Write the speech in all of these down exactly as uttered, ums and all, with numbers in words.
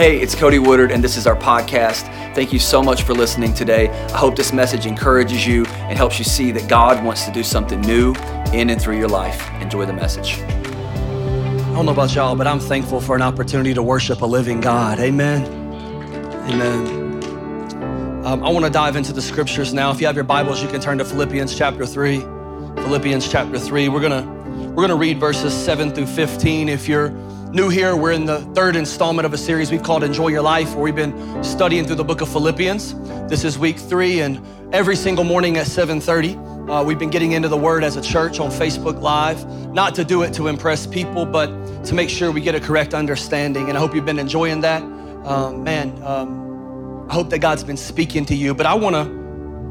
Hey, it's Cody Woodard, and this is our podcast. Thank you so much for listening today. I hope this message encourages you and helps you see that God wants to do something new in and through your life. Enjoy the message. I don't know about y'all, but I'm thankful for an opportunity to worship a living God. Amen. Amen. Um, I want to dive into the scriptures now. If you have your Bibles, you can turn to Philippians chapter three. Philippians chapter three. We're gonna we're gonna read verses seven through fifteen. If you're new here, we're in the third installment of a series we've called Enjoy Your Life, where we've been studying through the book of Philippians. This is week three, and every single morning at seven thirty, uh, we've been getting into the Word as a church on Facebook Live, not to do it to impress people, but to make sure we get a correct understanding. And I hope you've been enjoying that. Um, man, um, I hope that God's been speaking to you, but I wanna,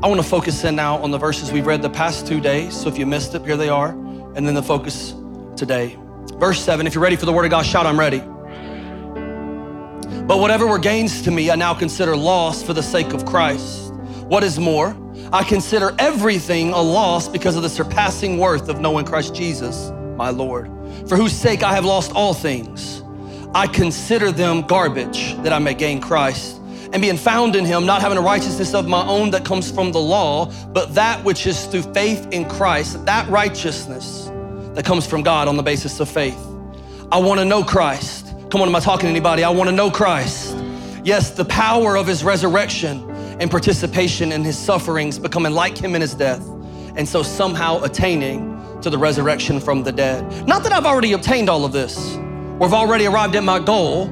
I wanna focus in now on the verses we've read the past two days. So if you missed it, here they are. And then the focus today. Verse seven, if you're ready for the word of God, shout, I'm ready. But whatever were gains to me, I now consider loss for the sake of Christ. What is more, I consider everything a loss because of the surpassing worth of knowing Christ Jesus, my Lord, for whose sake I have lost all things. I consider them garbage that I may gain Christ and being found in him, not having a righteousness of my own that comes from the law, but that which is through faith in Christ, that righteousness that comes from God on the basis of faith. I wanna know Christ. Come on, am I talking to anybody? I wanna know Christ. Yes, the power of his resurrection and participation in his sufferings, becoming like him in his death, and so somehow attaining to the resurrection from the dead. Not that I've already obtained all of this, or I've already arrived at my goal,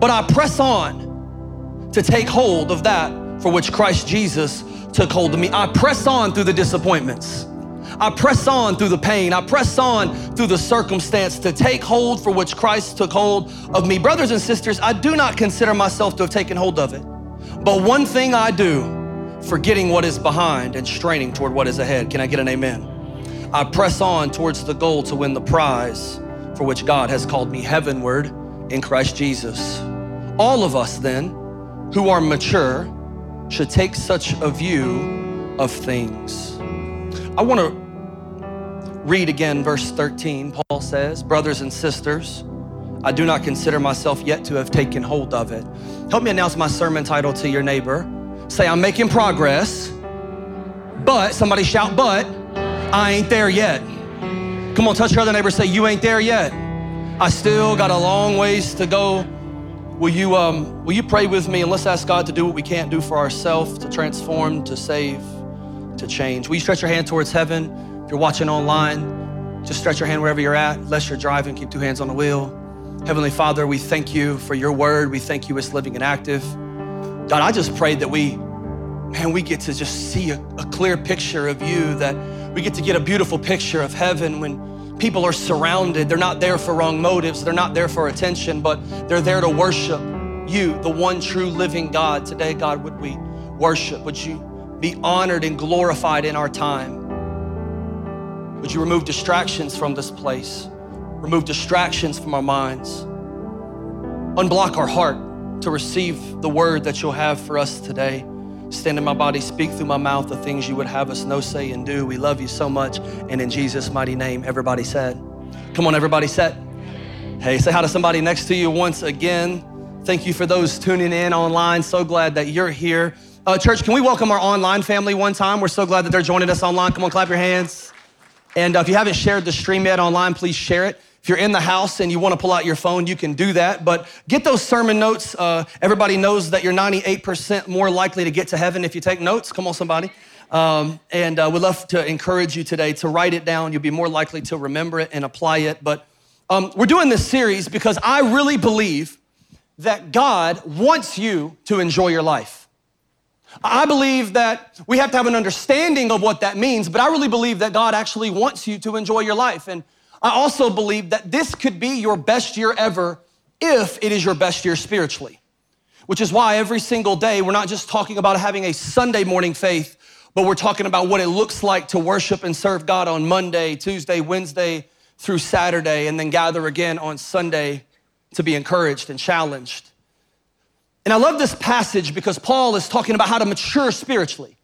but I press on to take hold of that for which Christ Jesus took hold of me. I press on through the disappointments. I press on through the pain. I press on through the circumstance to take hold for which Christ took hold of me. Brothers and sisters, I do not consider myself to have taken hold of it, but one thing I do, forgetting what is behind and straining toward what is ahead. Can I get an amen? I press on towards the goal to win the prize for which God has called me heavenward in Christ Jesus. All of us then, who are mature, should take such a view of things. I want to read again verse thirteen. Paul says, brothers and sisters, I do not consider myself yet to have taken hold of it. Help me announce my sermon title to your neighbor. Say, I'm making progress, but, somebody shout, but I ain't there yet. Come on, touch your other neighbor, say, you ain't there yet. I still got a long ways to go. Will you, um, will you pray with me and let's ask God to do what we can't do for ourselves, to transform, to save, to change. Will you stretch your hand towards heaven? If you're watching online, just stretch your hand wherever you're at. Unless you're driving, keep two hands on the wheel. Heavenly Father, we thank you for your word. We thank you it's living and active. God, I just pray that we, man, we get to just see a, a clear picture of you, that we get to get a beautiful picture of heaven when people are surrounded. They're not there for wrong motives. They're not there for attention, but they're there to worship you, the one true living God. Today, God, would we worship? Would you be honored and glorified in our time? Would you remove distractions from this place? Remove distractions from our minds. Unblock our heart to receive the word that you'll have for us today. Stand in my body, speak through my mouth the things you would have us know, say, and do. We love you so much. And in Jesus' mighty name, everybody said. Come on, everybody said. Hey, say hi to somebody next to you once again. Thank you for those tuning in online. So glad that you're here. Uh, church, can we welcome our online family one time? We're so glad that they're joining us online. Come on, clap your hands. And uh, if you haven't shared the stream yet online, please share it. If you're in the house and you want to pull out your phone, you can do that. But get those sermon notes. Uh, everybody knows that you're ninety-eight percent more likely to get to heaven if you take notes. Come on, somebody. Um, and uh, we'd love to encourage you today to write it down. You'll be more likely to remember it and apply it. But um, we're doing this series because I really believe that God wants you to enjoy your life. I believe that we have to have an understanding of what that means, but I really believe that God actually wants you to enjoy your life. And I also believe that this could be your best year ever if it is your best year spiritually, which is why every single day, we're not just talking about having a Sunday morning faith, but we're talking about what it looks like to worship and serve God on Monday, Tuesday, Wednesday through Saturday, and then gather again on Sunday to be encouraged and challenged. And I love this passage because Paul is talking about how to mature spiritually.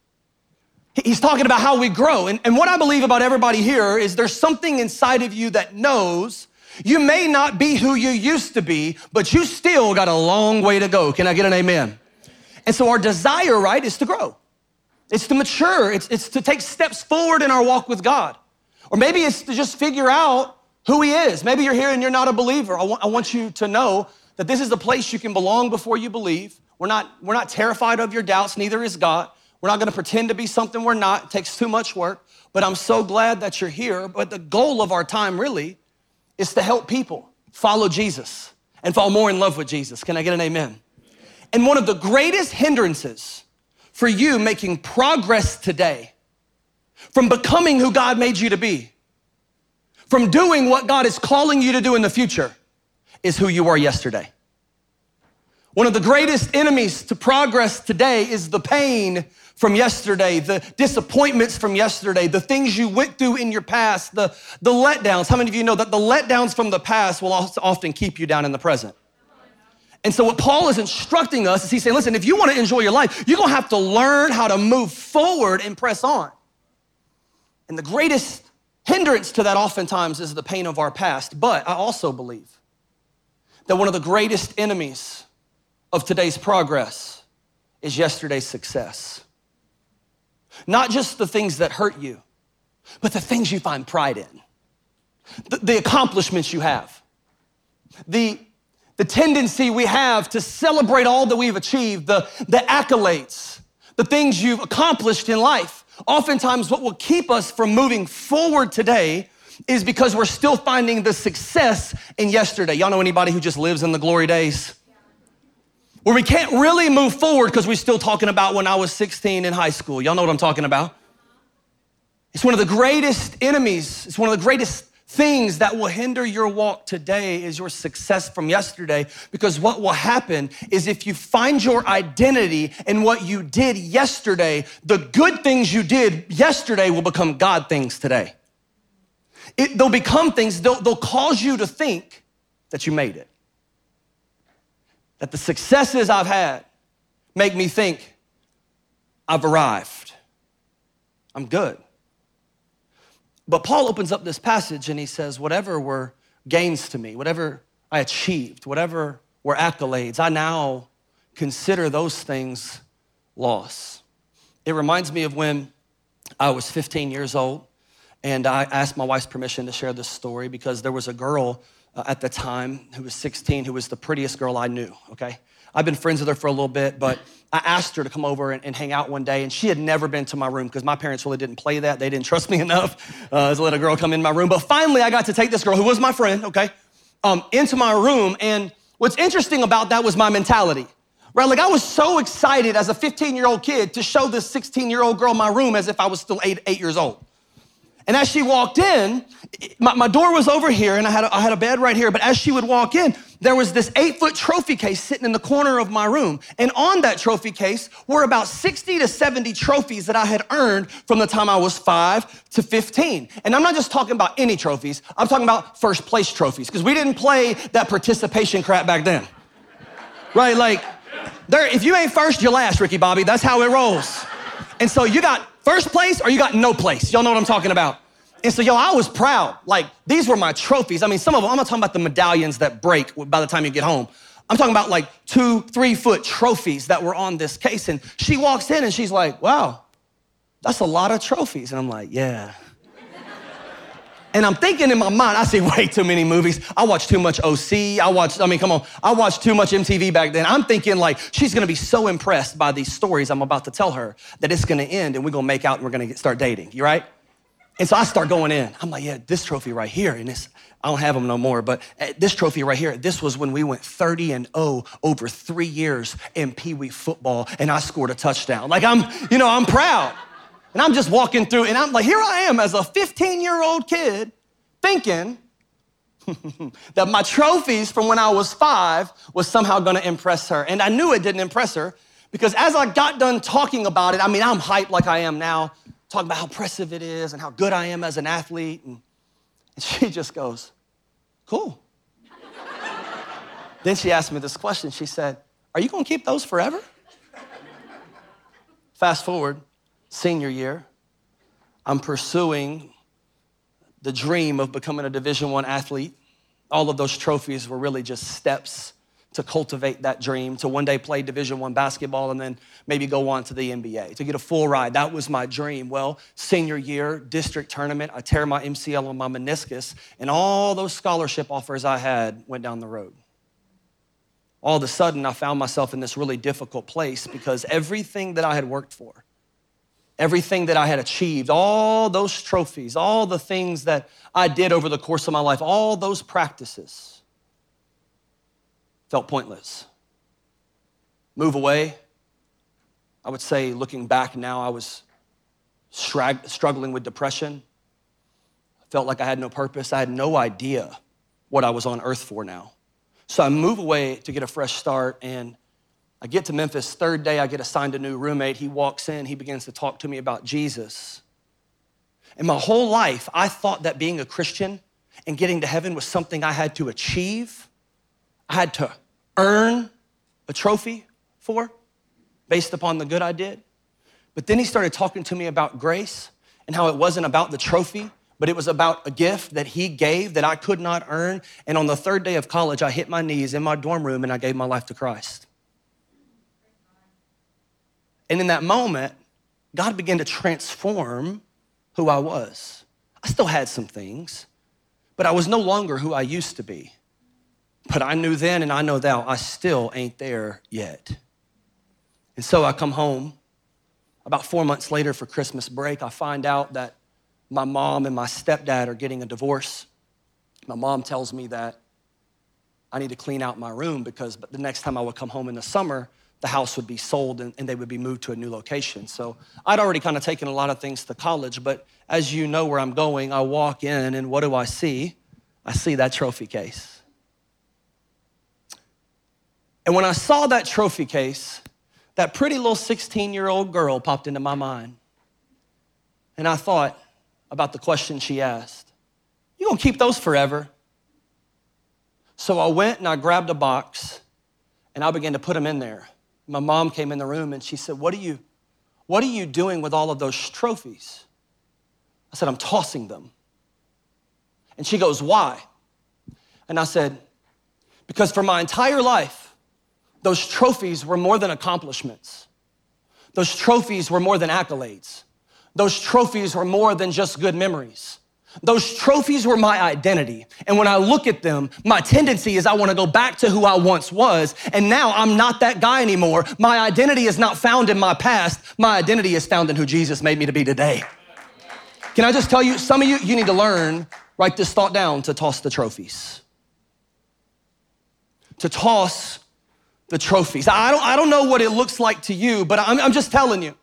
He's talking about how we grow. And, and what I believe about everybody here is there's something inside of you that knows You may not be who you used to be, but you still got a long way to go. Can I get an amen? And so our desire, right, is to grow. It's to mature. It's, it's to take steps forward in our walk with God. Or maybe it's to just figure out who he is. Maybe you're here and you're not a believer. I want, I want you to know that this is a place you can belong before you believe. We're not, we're not terrified of your doubts, neither is God. We're not gonna pretend to be something we're not. It takes too much work, but I'm so glad that you're here. But the goal of our time really is to help people follow Jesus and fall more in love with Jesus. Can I get an amen? And one of the greatest hindrances for you making progress today, from becoming who God made you to be, from doing what God is calling you to do in the future, is who you were yesterday. One of the greatest enemies to progress today is the pain from yesterday, the disappointments from yesterday, the things you went through in your past, the, the letdowns. How many of you know that the letdowns from the past will often keep you down in the present? And so what Paul is instructing us is he's saying, listen, if you want to enjoy your life, you're going to have to learn how to move forward and press on. And the greatest hindrance to that oftentimes is the pain of our past. But I also believe that one of the greatest enemies of today's progress is yesterday's success. Not just the things that hurt you, but the things you find pride in, the, the accomplishments you have, the The tendency we have to celebrate all that we've achieved, the, the accolades, the things you've accomplished in life. Oftentimes what will keep us from moving forward today is because we're still finding the success in yesterday. Y'all know anybody who just lives in the glory days? Where we can't really move forward because we're still talking about when I was sixteen in high school. Y'all know what I'm talking about. It's one of the greatest enemies. It's one of the greatest things that will hinder your walk today is your success from yesterday, because what will happen is if you find your identity in what you did yesterday, the good things you did yesterday will become God things today. It, they'll become things, they'll, they'll cause you to think that you made it. That the successes I've had make me think I've arrived. I'm good. But Paul opens up this passage and he says, whatever were gains to me, whatever I achieved, whatever were accolades, I now consider those things loss. It reminds me of when I was fifteen years old and I asked my wife's permission to share this story because there was a girl at the time who was sixteen who was the prettiest girl I knew, okay? I've been friends with her for a little bit, but I asked her to come over and, and hang out one day, and she had never been to my room because my parents really didn't play that. They didn't trust me enough uh, to let a girl come in my room. But finally, I got to take this girl, who was my friend, okay, um, into my room. And what's interesting about that was my mentality, right? Like I was so excited as a fifteen-year-old kid to show this sixteen-year-old girl my room as if I was still eight, eight years old. And as she walked in, my, my door was over here and I had, a, I had a bed right here, but as she would walk in, there was this eight foot trophy case sitting in the corner of my room. And on that trophy case were about sixty to seventy trophies that I had earned from the time I was five to fifteen. And I'm not just talking about any trophies, I'm talking about first place trophies, because we didn't play that participation crap back then. Right, like, there, if you ain't first, you're last, Ricky Bobby, that's how it rolls. And so you got first place or you got no place. Y'all know what I'm talking about. And so, yo, I was proud. Like, these were my trophies. I mean, some of them, I'm not talking about the medallions that break by the time you get home. I'm talking about like two, three foot trophies that were on this case. And she walks in and she's like, wow, that's a lot of trophies. And I'm like, yeah. And I'm thinking in my mind, I see way too many movies. I watch too much O C. I watch, I mean, come on. I watched too much M T V back then. I'm thinking like, she's gonna be so impressed by these stories I'm about to tell her that it's gonna end and we're gonna make out and we're gonna get, start dating, you right? And so I start going in. I'm like, yeah, this trophy right here, and this, I don't have them no more, but this trophy right here, this was when we went thirty and oh over three years in Pee Wee football, and I scored a touchdown. Like I'm, you know, I'm proud. And I'm just walking through, and I'm like, here I am as a fifteen-year-old kid thinking that my trophies from when I was five was somehow gonna impress her. And I knew it didn't impress her, because as I got done talking about it, I mean, I'm hyped like I am now, talking about how impressive it is and how good I am as an athlete. And, and she just goes, cool. Then she asked me this question. She said, are you gonna keep those forever? Fast forward, senior year, I'm pursuing the dream of becoming a Division One athlete all of those trophies were really just steps to cultivate that dream, to one day play Division One basketball and then maybe go on to the N B A, to get a full ride. That was my dream. Well, senior year, district tournament, I tear my M C L on my meniscus, and all those scholarship offers I had went down the road. All of a sudden, I found myself in this really difficult place because everything that I had worked for, everything that I had achieved, all those trophies, all the things that I did over the course of my life, all those practices felt pointless. Move away. I would say, looking back now, I was struggling with depression. I felt like I had no purpose. I had no idea what I was on earth for now. So I move away to get a fresh start, and I get to Memphis. Third day, I get assigned a new roommate. He walks in. He begins to talk to me about Jesus. And my whole life, I thought that being a Christian and getting to heaven was something I had to achieve. I had to earn a trophy for based upon the good I did. But then he started talking to me about grace and how it wasn't about the trophy, but it was about a gift that he gave that I could not earn. And on the third day of college, I hit my knees in my dorm room and I gave my life to Christ. And in that moment, God began to transform who I was. I still had some things, but I was no longer who I used to be. But I knew then and I know now, I still ain't there yet. And so I come home. About four months later for Christmas break, I find out that my mom and my stepdad are getting a divorce. My mom tells me that I need to clean out my room because the next time I would come home in the summer, the house would be sold and, and they would be moved to a new location. So I'd already kind of taken a lot of things to college, but as you know where I'm going, I walk in and what do I see? I see that trophy case. And when I saw that trophy case, that pretty little sixteen-year-old girl popped into my mind. And I thought about the question she asked, "You gonna keep those forever?" So I went and I grabbed a box and I began to put them in there. My mom came in the room and she said, what are you, what are you doing with all of those trophies? I said, I'm tossing them. And she goes, why? And I said, because for my entire life, those trophies were more than accomplishments. Those trophies were more than accolades. Those trophies were more than just good memories. Those trophies were my identity. And when I look at them, my tendency is I want to go back to who I once was. And now I'm not that guy anymore. My identity is not found in my past. My identity is found in who Jesus made me to be today. Can I just tell you, some of you, you need to learn, write this thought down, to toss the trophies. To toss the trophies. I don't, I don't know what it looks like to you, but I'm, I'm just telling you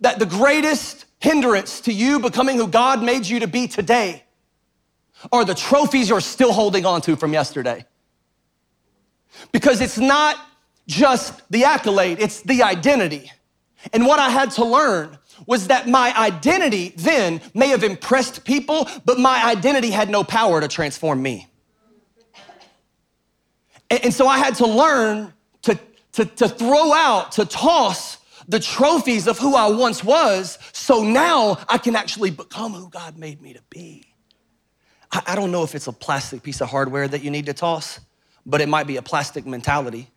that the greatest hindrance to you becoming who God made you to be today are the trophies you're still holding on to from yesterday. Because it's not just the accolade, it's the identity. And what I had to learn was that my identity then may have impressed people, but my identity had no power to transform me. And so I had to learn to, to, to throw out, to toss the trophies of who I once was, so now I can actually become who God made me to be. I, I don't know if it's a plastic piece of hardware that you need to toss, but it might be a plastic mentality.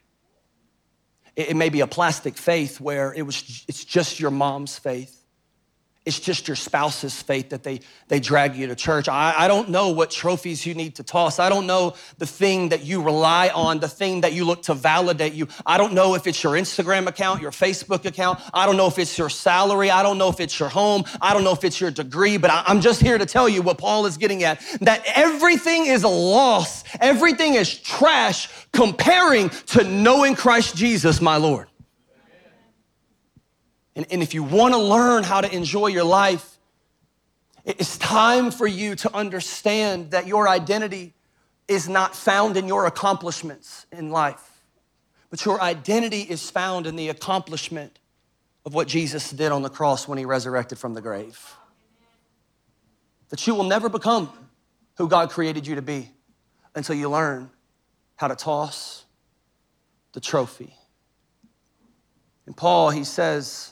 It, it may be a plastic faith where it was, it's just your mom's faith. It's just your spouse's faith that they, they drag you to church. I, I don't know what trophies you need to toss. I don't know the thing that you rely on, the thing that you look to validate you. I don't know if it's your Instagram account, your Facebook account. I don't know if it's your salary. I don't know if it's your home. I don't know if it's your degree, but I, I'm just here to tell you what Paul is getting at, that everything is a loss. Everything is trash comparing to knowing Christ Jesus, my Lord. And, and if you want to learn how to enjoy your life, it's time for you to understand that your identity is not found in your accomplishments in life, but your identity is found in the accomplishment of what Jesus did on the cross when he resurrected from the grave. That you will never become who God created you to be until you learn how to toss the trophy. And Paul, he says,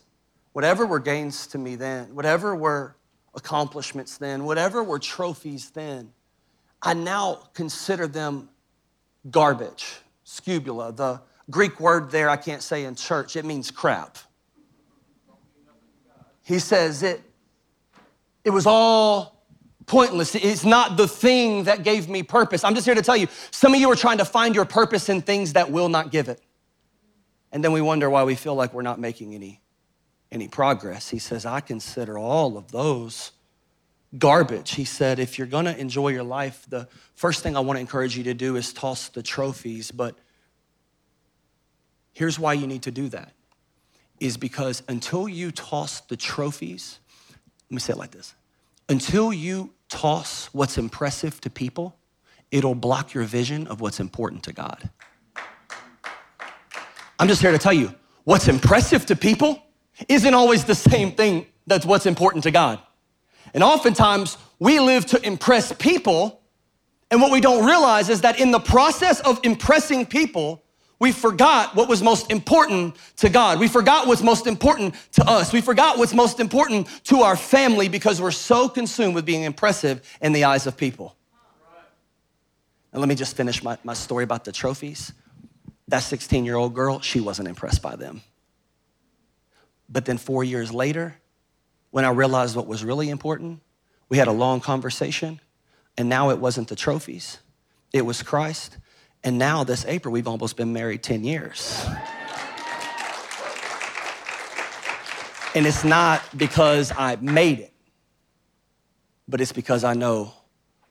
whatever were gains to me then, whatever were accomplishments then, whatever were trophies then, I now consider them garbage, scubula. The Greek word there I can't say in church. It means crap. He says it, it was all pointless. It's not the thing that gave me purpose. I'm just here to tell you, some of you are trying to find your purpose in things that will not give it. And then we wonder why we feel like we're not making any, any progress. He says, I consider all of those garbage. He said, if you're gonna enjoy your life, the first thing I wanna encourage you to do is toss the trophies. But here's why you need to do that, is because until you toss the trophies, let me say it like this, until you toss what's impressive to people, it'll block your vision of what's important to God. I'm just here to tell you, what's impressive to people isn't always the same thing that's what's important to God. And oftentimes we live to impress people, and what we don't realize is that in the process of impressing people, we forgot what was most important to God. We forgot what's most important to us. We forgot what's most important to our family because we're so consumed with being impressive in the eyes of people. And let me just finish my, my story about the trophies. That sixteen-year-old girl, she wasn't impressed by them. But then four years later, when I realized what was really important, we had a long conversation, and now it wasn't the trophies, it was Christ. And now this April, we've almost been married ten years. And it's not because I made it, but it's because I know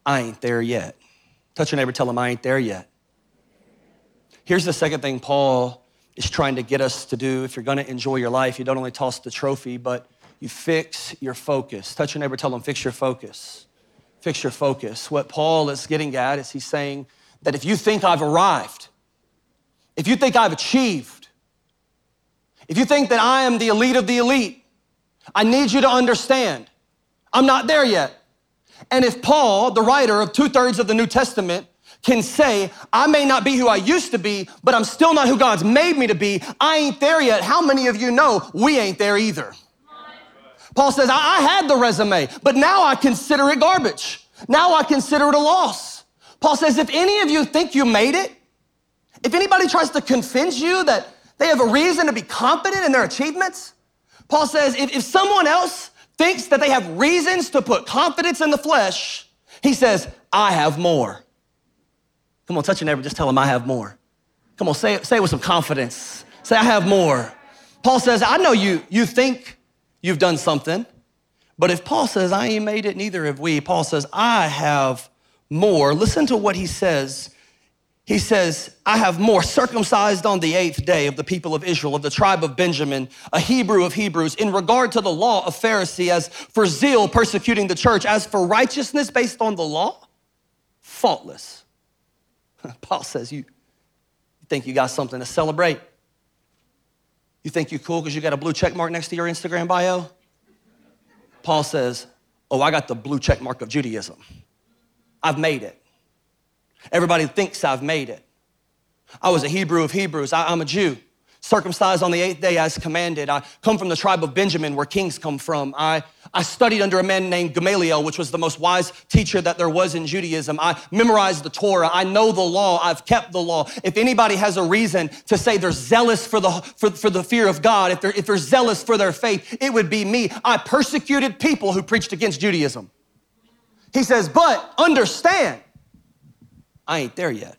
I ain't there yet. Touch your neighbor, tell them I ain't there yet. Here's the second thing Paul is trying to get us to do. If you're gonna enjoy your life, you don't only toss the trophy, but you fix your focus. Touch your neighbor, tell them fix your focus. Fix your focus. What Paul is getting at is he's saying, that if you think I've arrived, if you think I've achieved, if you think that I am the elite of the elite, I need you to understand, I'm not there yet. And if Paul, the writer of two-thirds of the New Testament, can say, I may not be who I used to be, but I'm still not who God's made me to be, I ain't there yet. How many of you know we ain't there either? Paul says, I, I had the resume, but now I consider it garbage. Now I consider it a loss. Paul says, if any of you think you made it, if anybody tries to convince you that they have a reason to be confident in their achievements, Paul says, if, if someone else thinks that they have reasons to put confidence in the flesh, he says, I have more. Come on, touch your neighbor, just tell him I have more. Come on, say it, say it with some confidence. Say, I have more. Paul says, I know you, you think you've done something, but if Paul says, I ain't made it, neither have we. Paul says, I have more. Listen to what he says. He says, I have more, circumcised on the eighth day of the people of Israel, of the tribe of Benjamin, a Hebrew of Hebrews, in regard to the law of Pharisee, as for zeal persecuting the church, as for righteousness based on the law, faultless. Paul says, you think you got something to celebrate? You think you're cool because you got a blue check mark next to your Instagram bio? Paul says, oh, I got the blue check mark of Judaism. I've made it. Everybody thinks I've made it. I was a Hebrew of Hebrews. I, I'm a Jew, circumcised on the eighth day as commanded. I come from the tribe of Benjamin, where kings come from. I, I studied under a man named Gamaliel, which was the most wise teacher that there was in Judaism. I memorized the Torah. I know the law. I've kept the law. If anybody has a reason to say they're zealous for the, for, for the fear of God, if they're, if they're zealous for their faith, it would be me. I persecuted people who preached against Judaism. He says, but understand, I ain't there yet.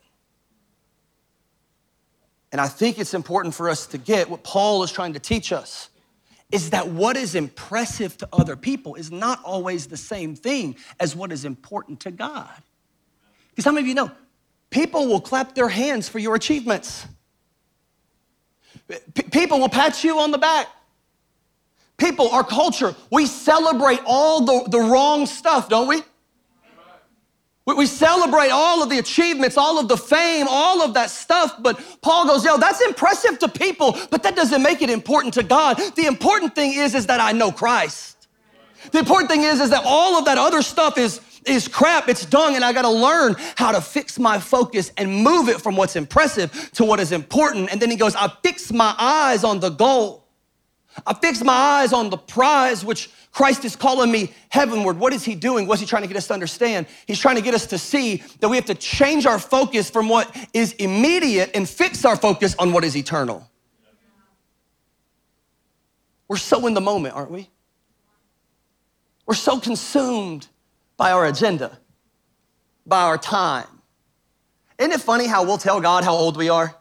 And I think it's important for us to get what Paul is trying to teach us, is that what is impressive to other people is not always the same thing as what is important to God. Because how many of you know, people will clap their hands for your achievements. P- people will pat you on the back. People, our culture, we celebrate all the, the wrong stuff, don't we? we? We celebrate all of the achievements, all of the fame, all of that stuff, but Paul goes, yo, that's impressive to people, but that doesn't make it important to God. The important thing is, is that I know Christ. The important thing is, is that all of that other stuff is, is crap, it's dung, and I gotta learn how to fix my focus and move it from what's impressive to what is important. And then he goes, I fix my eyes on the goal I fixed my eyes on the prize, which Christ is calling me heavenward. What is he doing? What's he trying to get us to understand? He's trying to get us to see that we have to change our focus from what is immediate and fix our focus on what is eternal. We're so in the moment, aren't we? We're so consumed by our agenda, by our time. Isn't it funny how we'll tell God how old we are?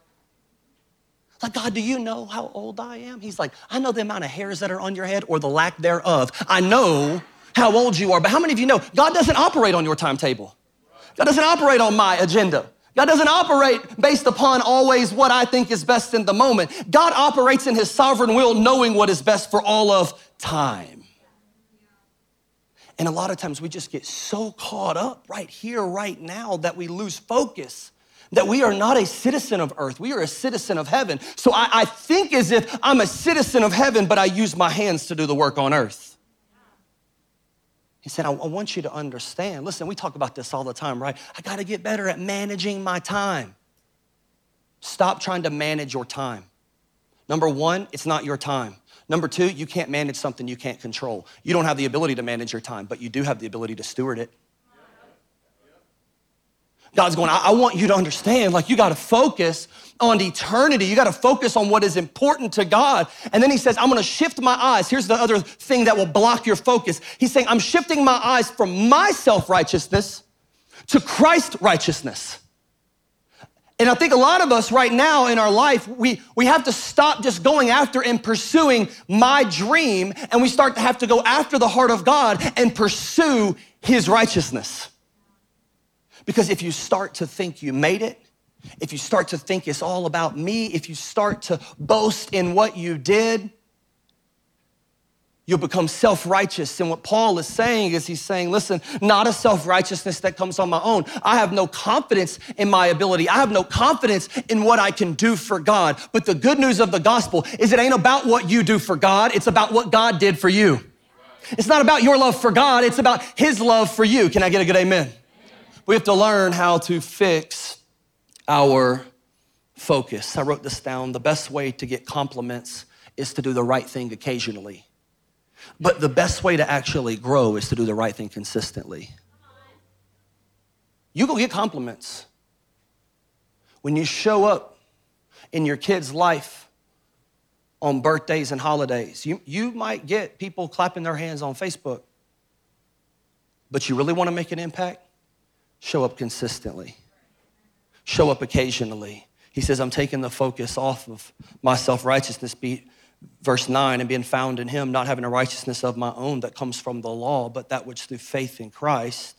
Like, God, do you know how old I am? He's like, I know the amount of hairs that are on your head or the lack thereof. I know how old you are. But how many of you know God doesn't operate on your timetable? God doesn't operate on my agenda. God doesn't operate based upon always what I think is best in the moment. God operates in his sovereign will, knowing what is best for all of time. And a lot of times we just get so caught up right here, right now, that we lose focus, that we are not a citizen of earth. We are a citizen of heaven. So I, I think as if I'm a citizen of heaven, but I use my hands to do the work on earth. He said, I, I want you to understand. Listen, we talk about this all the time, right? I got to get better at managing my time. Stop trying to manage your time. Number one, it's not your time. Number two, you can't manage something you can't control. You don't have the ability to manage your time, but you do have the ability to steward it. God's going, I, I want you to understand, like, you got to focus on eternity. You got to focus on what is important to God. And then he says, I'm going to shift my eyes. Here's the other thing that will block your focus. He's saying, I'm shifting my eyes from my self-righteousness to Christ's righteousness. And I think a lot of us right now in our life, we, we have to stop just going after and pursuing my dream, and we start to have to go after the heart of God and pursue his righteousness. Because if you start to think you made it, if you start to think it's all about me, if you start to boast in what you did, you'll become self-righteous. And what Paul is saying is he's saying, listen, not a self-righteousness that comes on my own. I have no confidence in my ability. I have no confidence in what I can do for God. But the good news of the gospel is it ain't about what you do for God. It's about what God did for you. It's not about your love for God. It's about his love for you. Can I get a good amen? Amen. We have to learn how to fix our focus. I wrote this down. The best way to get compliments is to do the right thing occasionally. But the best way to actually grow is to do the right thing consistently. You go get compliments when you show up in your kid's life on birthdays and holidays. You, you might get people clapping their hands on Facebook, but you really want to make an impact? Show up consistently. Show up occasionally. He says, I'm taking the focus off of my self-righteousness beat. Verse nine, and being found in him, not having a righteousness of my own that comes from the law, but that which through faith in Christ,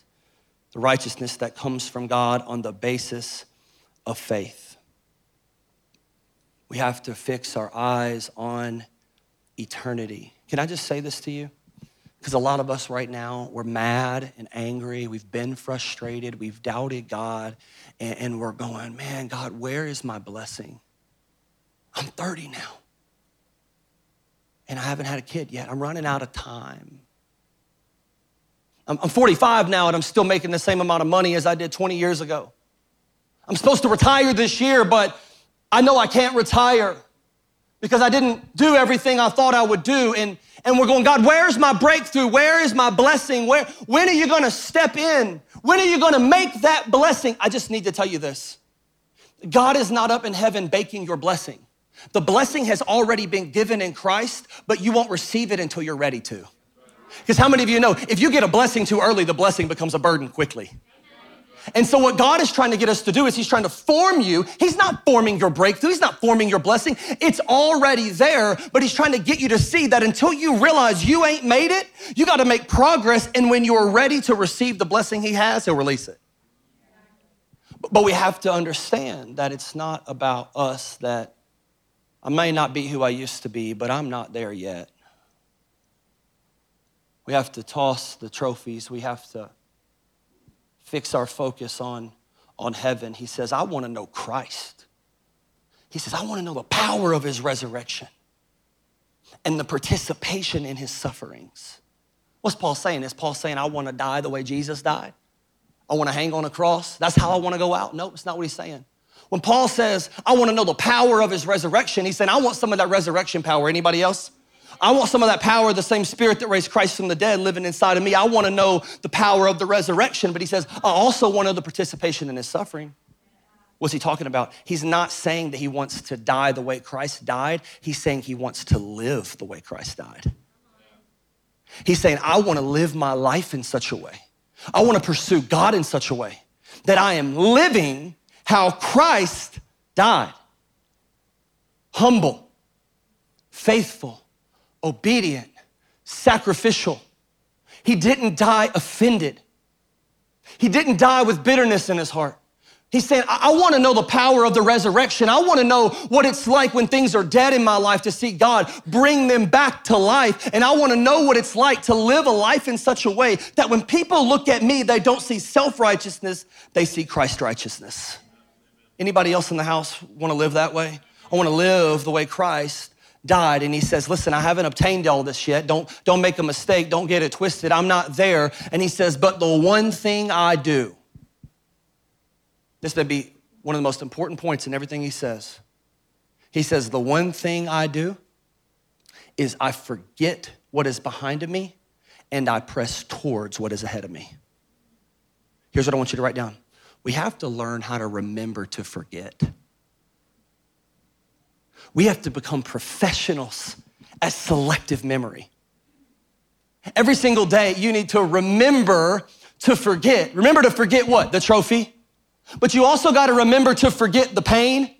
the righteousness that comes from God on the basis of faith. We have to fix our eyes on eternity. Can I just say this to you? Because a lot of us right now, we're mad and angry. We've been frustrated. We've doubted God. And, and we're going, man, God, where is my blessing? I'm thirty now, and I haven't had a kid yet. I'm running out of time. I'm, I'm forty-five now, and I'm still making the same amount of money as I did twenty years ago. I'm supposed to retire this year, but I know I can't retire because I didn't do everything I thought I would do. And, and we're going, God, where's my breakthrough? Where is my blessing? Where, when are you going to step in? When are you going to make that blessing? I just need to tell you this. God is not up in heaven baking your blessing. The blessing has already been given in Christ, but you won't receive it until you're ready to. Because how many of you know, if you get a blessing too early, the blessing becomes a burden quickly. And so what God is trying to get us to do is he's trying to form you. He's not forming your breakthrough. He's not forming your blessing. It's already there, but he's trying to get you to see that until you realize you ain't made it, you got to make progress. And when you're ready to receive the blessing he has, he'll release it. But we have to understand that it's not about us, that I may not be who I used to be, but I'm not there yet. We have to toss the trophies. We have to fix our focus on, on heaven. He says, I want to know Christ. He says, I want to know the power of his resurrection and the participation in his sufferings. What's Paul saying? Is Paul saying, I want to die the way Jesus died? I want to hang on a cross? That's how I want to go out? Nope, it's not what he's saying. When Paul says, I want to know the power of his resurrection, he's saying, I want some of that resurrection power. Anybody else? I want some of that power of the same spirit that raised Christ from the dead living inside of me. I want to know the power of the resurrection. But he says, I also want to know the participation in his suffering. What's he talking about? He's not saying that he wants to die the way Christ died. He's saying he wants to live the way Christ died. He's saying, I want to live my life in such a way. I want to pursue God in such a way that I am living how Christ died. Humble, faithful, obedient, sacrificial. He didn't die offended. He didn't die with bitterness in his heart. He's saying, I, I want to know the power of the resurrection. I want to know what it's like when things are dead in my life to see God bring them back to life. And I want to know what it's like to live a life in such a way that when people look at me, they don't see self-righteousness, they see Christ righteousness. Anybody else in the house want to live that way? I want to live the way Christ died. And he says, listen, I haven't obtained all this yet. Don't, don't make a mistake. Don't get it twisted. I'm not there. And he says, but the one thing I do. This may be one of the most important points in everything he says. He says, the one thing I do is I forget what is behind me and I press towards what is ahead of me. Here's what I want you to write down. We have to learn how to remember to forget. We have to become professionals at selective memory. Every single day, you need to remember to forget. Remember to forget what? The trophy. But you also got to remember to forget the pain.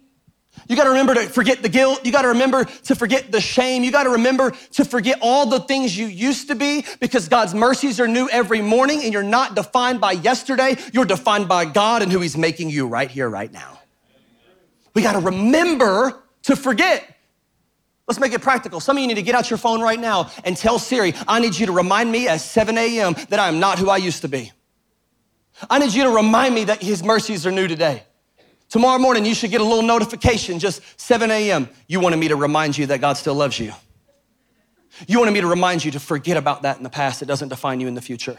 You got to remember to forget the guilt. You got to remember to forget the shame. You got to remember to forget all the things you used to be, because God's mercies are new every morning and you're not defined by yesterday. You're defined by God and who he's making you right here, right now. We got to remember to forget. Let's make it practical. Some of you need to get out your phone right now and tell Siri, I need you to remind me at seven a.m. that I am not who I used to be. I need you to remind me that his mercies are new today. Tomorrow morning, you should get a little notification, just seven a.m. You wanted me to remind you that God still loves you. You wanted me to remind you to forget about that in the past. It doesn't define you in the future.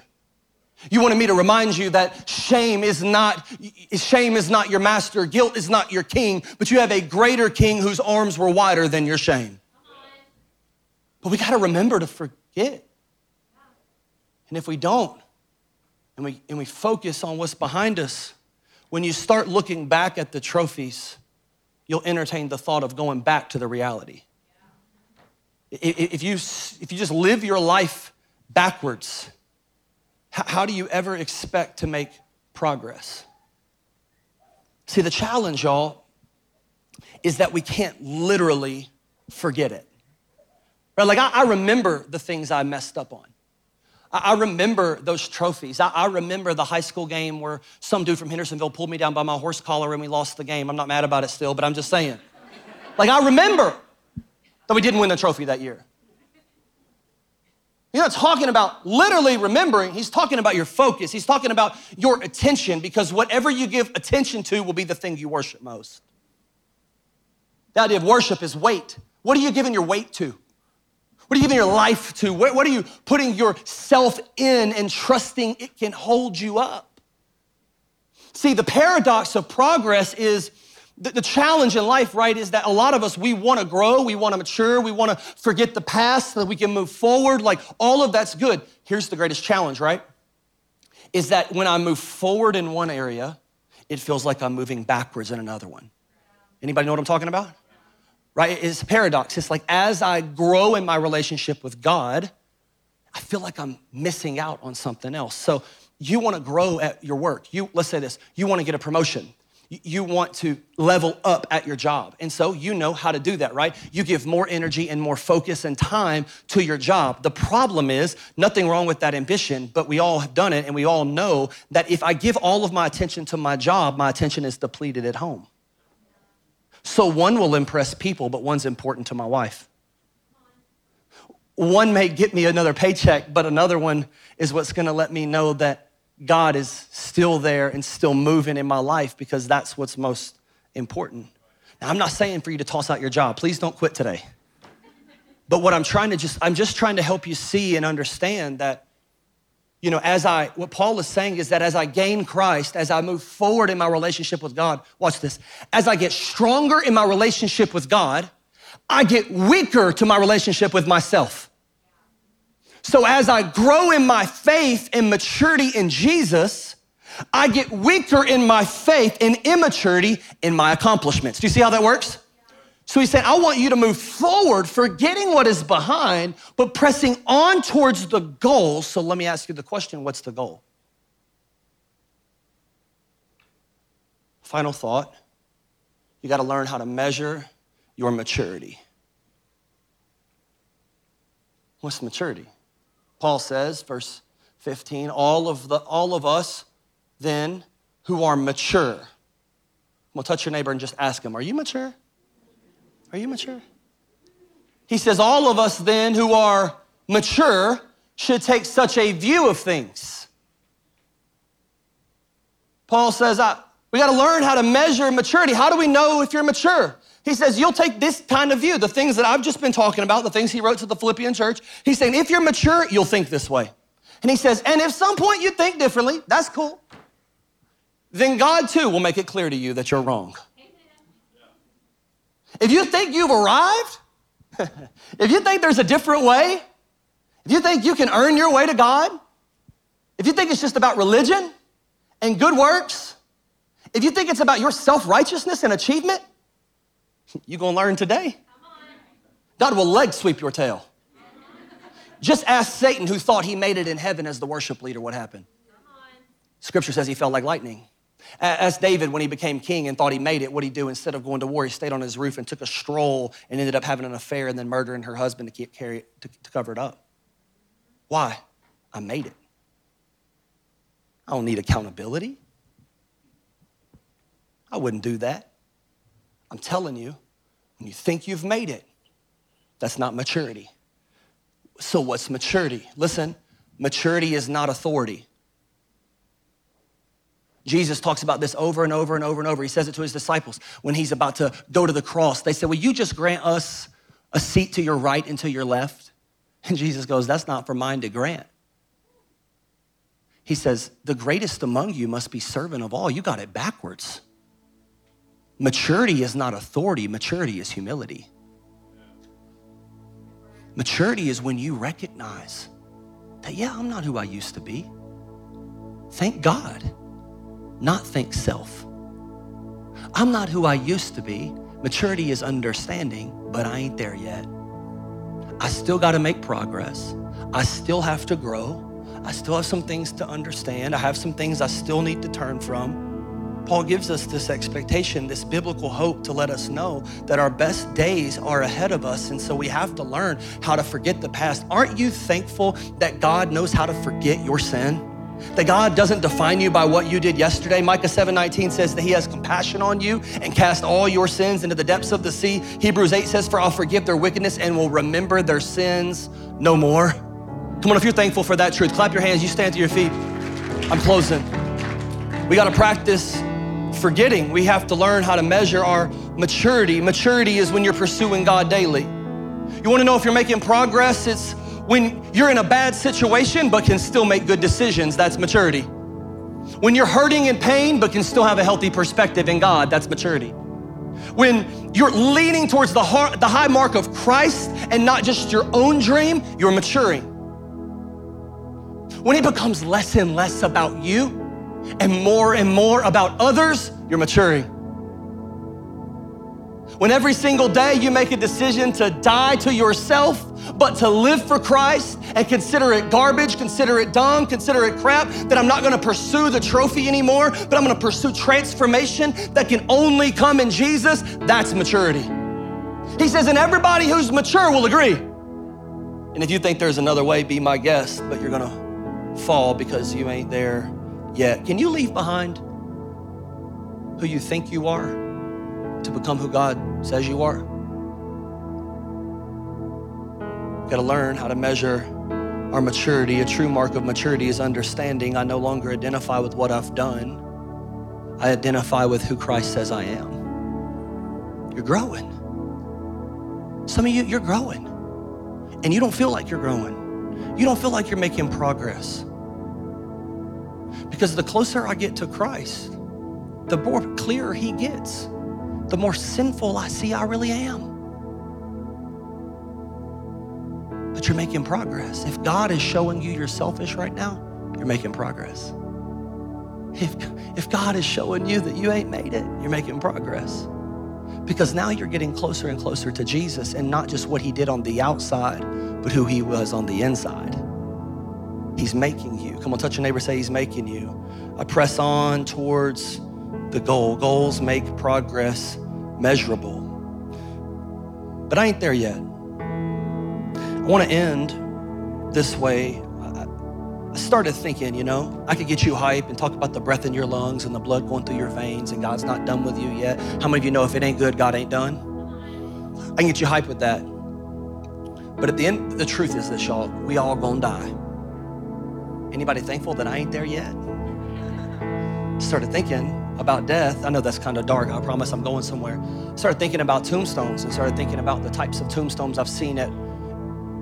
You wanted me to remind you that shame is not, shame is not your master. Guilt is not your king, but you have a greater king whose arms were wider than your shame. But we got to remember to forget. And if we don't, and we, and we focus on what's behind us, when you start looking back at the trophies, you'll entertain the thought of going back to the reality. If you, if you just live your life backwards, how do you ever expect to make progress? See, the challenge, y'all, is that we can't literally forget it. Right? Like, I, I remember the things I messed up on. I remember those trophies. I remember the high school game where some dude from Hendersonville pulled me down by my horse collar and we lost the game. I'm not mad about it still, but I'm just saying. Like, I remember that we didn't win the trophy that year. He's not talking about literally remembering. He's talking about your focus. He's talking about your attention, because whatever you give attention to will be the thing you worship most. The idea of worship is weight. What are you giving your weight to? What are you giving your life to? What are you putting yourself in and trusting it can hold you up? See, the paradox of progress is the challenge in life, right, is that a lot of us, we want to grow, we want to mature, we want to forget the past so that we can move forward. Like, all of that's good. Here's the greatest challenge, right, is that when I move forward in one area, it feels like I'm moving backwards in another one. Anybody know what I'm talking about? Right? It's a paradox. It's like, as I grow in my relationship with God, I feel like I'm missing out on something else. So you want to grow at your work. You, let's say this, you want to get a promotion. You want to level up at your job. And so you know how to do that, right? You give more energy and more focus and time to your job. The problem is, nothing wrong with that ambition, but we all have done it and we all know that if I give all of my attention to my job, my attention is depleted at home. So one will impress people, but one's important to my wife. One may get me another paycheck, but another one is what's gonna let me know that God is still there and still moving in my life, because that's what's most important. Now, I'm not saying for you to toss out your job. Please don't quit today. But what I'm trying to just, I'm just trying to help you see and understand that, you know, as I, what Paul is saying is that as I gain Christ, as I move forward in my relationship with God, watch this, as I get stronger in my relationship with God, I get weaker to my relationship with myself. So as I grow in my faith and maturity in Jesus, I get weaker in my faith and immaturity in my accomplishments. Do you see how that works? So he said, I want you to move forward, forgetting what is behind, but pressing on towards the goal. So let me ask you the question, what's the goal? Final thought, you got to learn how to measure your maturity. What's maturity? Paul says, verse fifteen, all of, the, all of us then who are mature. We'll touch your neighbor and just ask him, are you mature? Are you mature? He says, all of us then who are mature should take such a view of things. Paul says, I, we gotta learn how to measure maturity. How do we know if you're mature? He says, you'll take this kind of view, the things that I've just been talking about, the things he wrote to the Philippian church. He's saying, if you're mature, you'll think this way. And he says, and if some point you think differently, that's cool. Then God too will make it clear to you that you're wrong. If you think you've arrived, if you think there's a different way, if you think you can earn your way to God, if you think it's just about religion and good works, if you think it's about your self-righteousness and achievement, you're gonna learn today. God will leg sweep your tail. Just ask Satan, who thought he made it in heaven as the worship leader, what happened. Scripture says he fell like lightning. Ask David when he became king and thought he made it, what did he do? Instead of going to war, he stayed on his roof and took a stroll and ended up having an affair and then murdering her husband to, keep, carry, to, to cover it up. Why? I made it. I don't need accountability. I wouldn't do that. I'm telling you, when you think you've made it, that's not maturity. So what's maturity? Listen, maturity is not authority. Jesus talks about this over and over and over and over. He says it to his disciples when he's about to go to the cross. They said, will you just grant us a seat to your right and to your left? And Jesus goes, that's not for mine to grant. He says, the greatest among you must be servant of all. You got it backwards. Maturity is not authority. Maturity is humility. Maturity is when you recognize that, yeah, I'm not who I used to be. Thank God. Not think self. I'm not who I used to be. Maturity is understanding, but I ain't there yet. I still gotta make progress. I still have to grow. I still have some things to understand. I have some things I still need to turn from. Paul gives us this expectation, this biblical hope to let us know that our best days are ahead of us, and so we have to learn how to forget the past. Aren't you thankful that God knows how to forget your sin? That God doesn't define you by what you did yesterday. Micah seven nineteen says that he has compassion on you and cast all your sins into the depths of the sea. Hebrews eight says, for I'll forgive their wickedness and will remember their sins no more. Come on, if you're thankful for that truth, clap your hands, you stand to your feet. I'm closing. We gotta practice forgetting. We have to learn how to measure our maturity. Maturity is when you're pursuing God daily. You wanna know if you're making progress? It's when you're in a bad situation but can still make good decisions, that's maturity. When you're hurting and pain but can still have a healthy perspective in God, that's maturity. When you're leaning towards the high mark of Christ and not just your own dream, you're maturing. When it becomes less and less about you and more and more about others, you're maturing. When every single day you make a decision to die to yourself, but to live for Christ and consider it garbage, consider it dumb, consider it crap, that I'm not gonna pursue the trophy anymore, but I'm gonna pursue transformation that can only come in Jesus, that's maturity. He says, and everybody who's mature will agree. And if you think there's another way, be my guest, but you're gonna fall because you ain't there yet. Can you leave behind who you think you are to become who God says you are? You've got to learn how to measure our maturity. A true mark of maturity is understanding I no longer identify with what I've done. I identify with who Christ says I am. You're growing. Some of you, you're growing. And you don't feel like you're growing. You don't feel like you're making progress. Because the closer I get to Christ, the more clearer he gets. The more sinful I see I really am. that you're making progress. If God is showing you you're selfish right now, you're making progress. If, if God is showing you that you ain't made it, you're making progress. Because now you're getting closer and closer to Jesus, and not just what he did on the outside, but who he was on the inside. He's making you. Come on, touch your neighbor, say he's making you. I press on towards the goal. Goals make progress measurable. But I ain't there yet. I want to end this way. I started thinking, you know, I could get you hype and talk about the breath in your lungs and the blood going through your veins and God's not done with you yet. How many of you know if it ain't good, God ain't done? I can get you hype with that. But at the end, the truth is this, y'all, we all gonna die. Anybody thankful that I ain't there yet? Started thinking about death. I know that's kind of dark. I promise I'm going somewhere. Started thinking about tombstones and started thinking about the types of tombstones I've seen at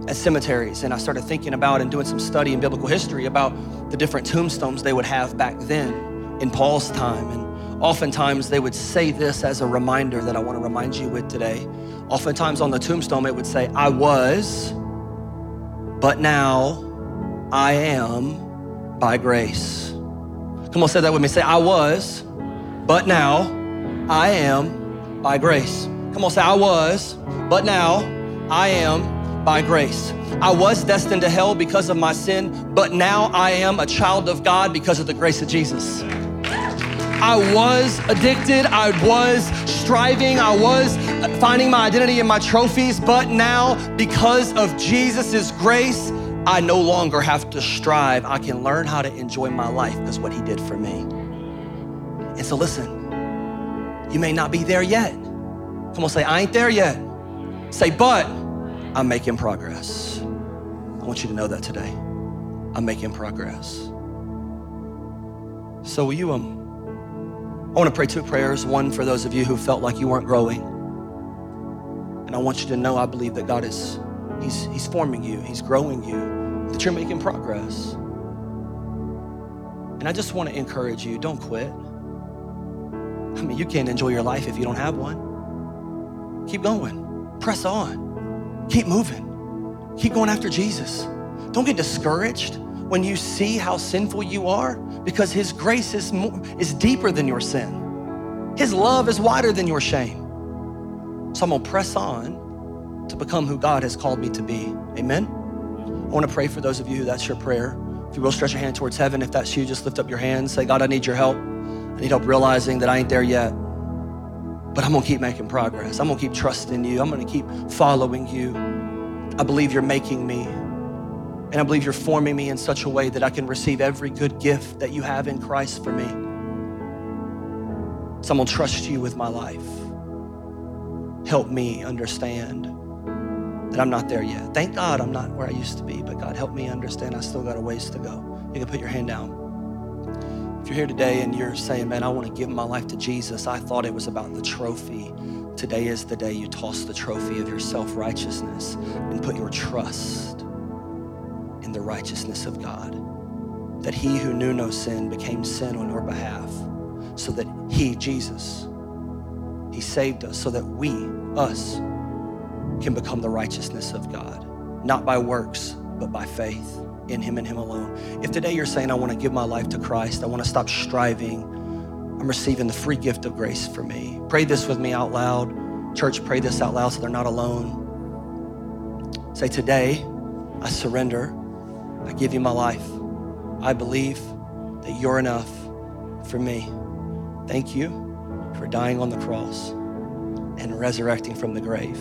at cemeteries. And I started thinking about and doing some study in biblical history about the different tombstones they would have back then in Paul's time. And oftentimes they would say this as a reminder that I want to remind you with today. Oftentimes on the tombstone, it would say, I was, but now I am by grace. Come on, say that with me. Say, I was, but now I am by grace. Come on, say, I was, but now I am by grace. I was destined to hell because of my sin, but now I am a child of God because of the grace of Jesus. I was addicted, I was striving, I was finding my identity in my trophies, but now because of Jesus's grace, I no longer have to strive. I can learn how to enjoy my life because what he did for me. And so listen, you may not be there yet. Come on, say, I ain't there yet. Say, but I'm making progress. I want you to know that today. I'm making progress. So will you, um, I want to pray two prayers. One for those of you who felt like you weren't growing. And I want you to know, I believe that God is, he's, he's forming you. He's growing you, that you're making progress. And I just want to encourage you, don't quit. I mean, you can't enjoy your life if you don't have one. Keep going, press on. Keep moving. Keep going after Jesus. Don't get discouraged when you see how sinful you are, because his grace is more, is deeper than your sin. His love is wider than your shame. So I'm gonna press on to become who God has called me to be. Amen? I wanna pray for those of you who that's your prayer. If you will, stretch your hand towards heaven. If that's you, just lift up your hand. Say, God, I need your help. I need help realizing that I ain't there yet. But I'm gonna keep making progress. I'm gonna keep trusting you. I'm gonna keep following you. I believe you're making me. And I believe you're forming me in such a way that I can receive every good gift that you have in Christ for me. So I'm gonna trust you with my life. Help me understand that I'm not there yet. Thank God I'm not where I used to be, but God, help me understand I still got a ways to go. You can put your hand down. If you're here today and you're saying, man, I want to give my life to Jesus. I thought it was about the trophy. Today is the day you toss the trophy of your self-righteousness and put your trust in the righteousness of God, that he who knew no sin became sin on your behalf, so that he, Jesus, he saved us so that we, us, can become the righteousness of God, not by works, but by faith in him and him alone. If today you're saying, I want to give my life to Christ, I want to stop striving, I'm receiving the free gift of grace for me. Pray this with me out loud. Church, pray this out loud so they're not alone. Say, today, I surrender. I give you my life. I believe that you're enough for me. Thank you for dying on the cross and resurrecting from the grave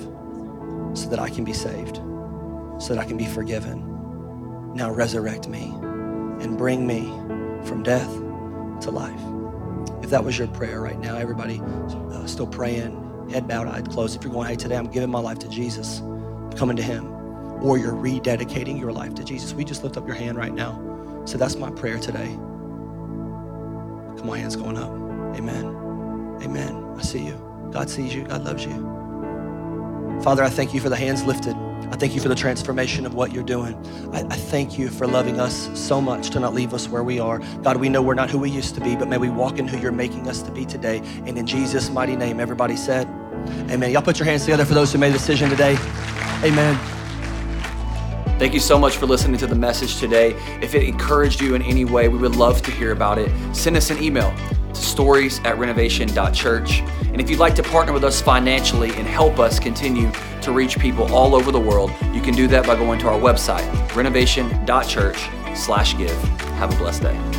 so that I can be saved, so that I can be forgiven. Now resurrect me and bring me from death to life. If that was your prayer right now, everybody uh, still praying, head bowed, eyes closed. If you're going, hey, today I'm giving my life to Jesus, I'm coming to him, or you're rededicating your life to Jesus, we just lift up your hand right now. So that's my prayer today. Come on, hands going up. Amen. Amen. I see you. God sees you. God loves you. Father, I thank you for the hands lifted. I thank you for the transformation of what you're doing. I, I thank you for loving us so much to not leave us where we are. God, we know we're not who we used to be, but may we walk in who you're making us to be today. And in Jesus' mighty name, everybody said, amen. Y'all put your hands together for those who made a decision today. Amen. Thank you so much for listening to the message today. If it encouraged you in any way, we would love to hear about it. Send us an email to stories at renovation dot church. And if you'd like to partner with us financially and help us continue to reach people all over the world, you can do that by going to our website, renovation dot church slash give. Have a blessed day.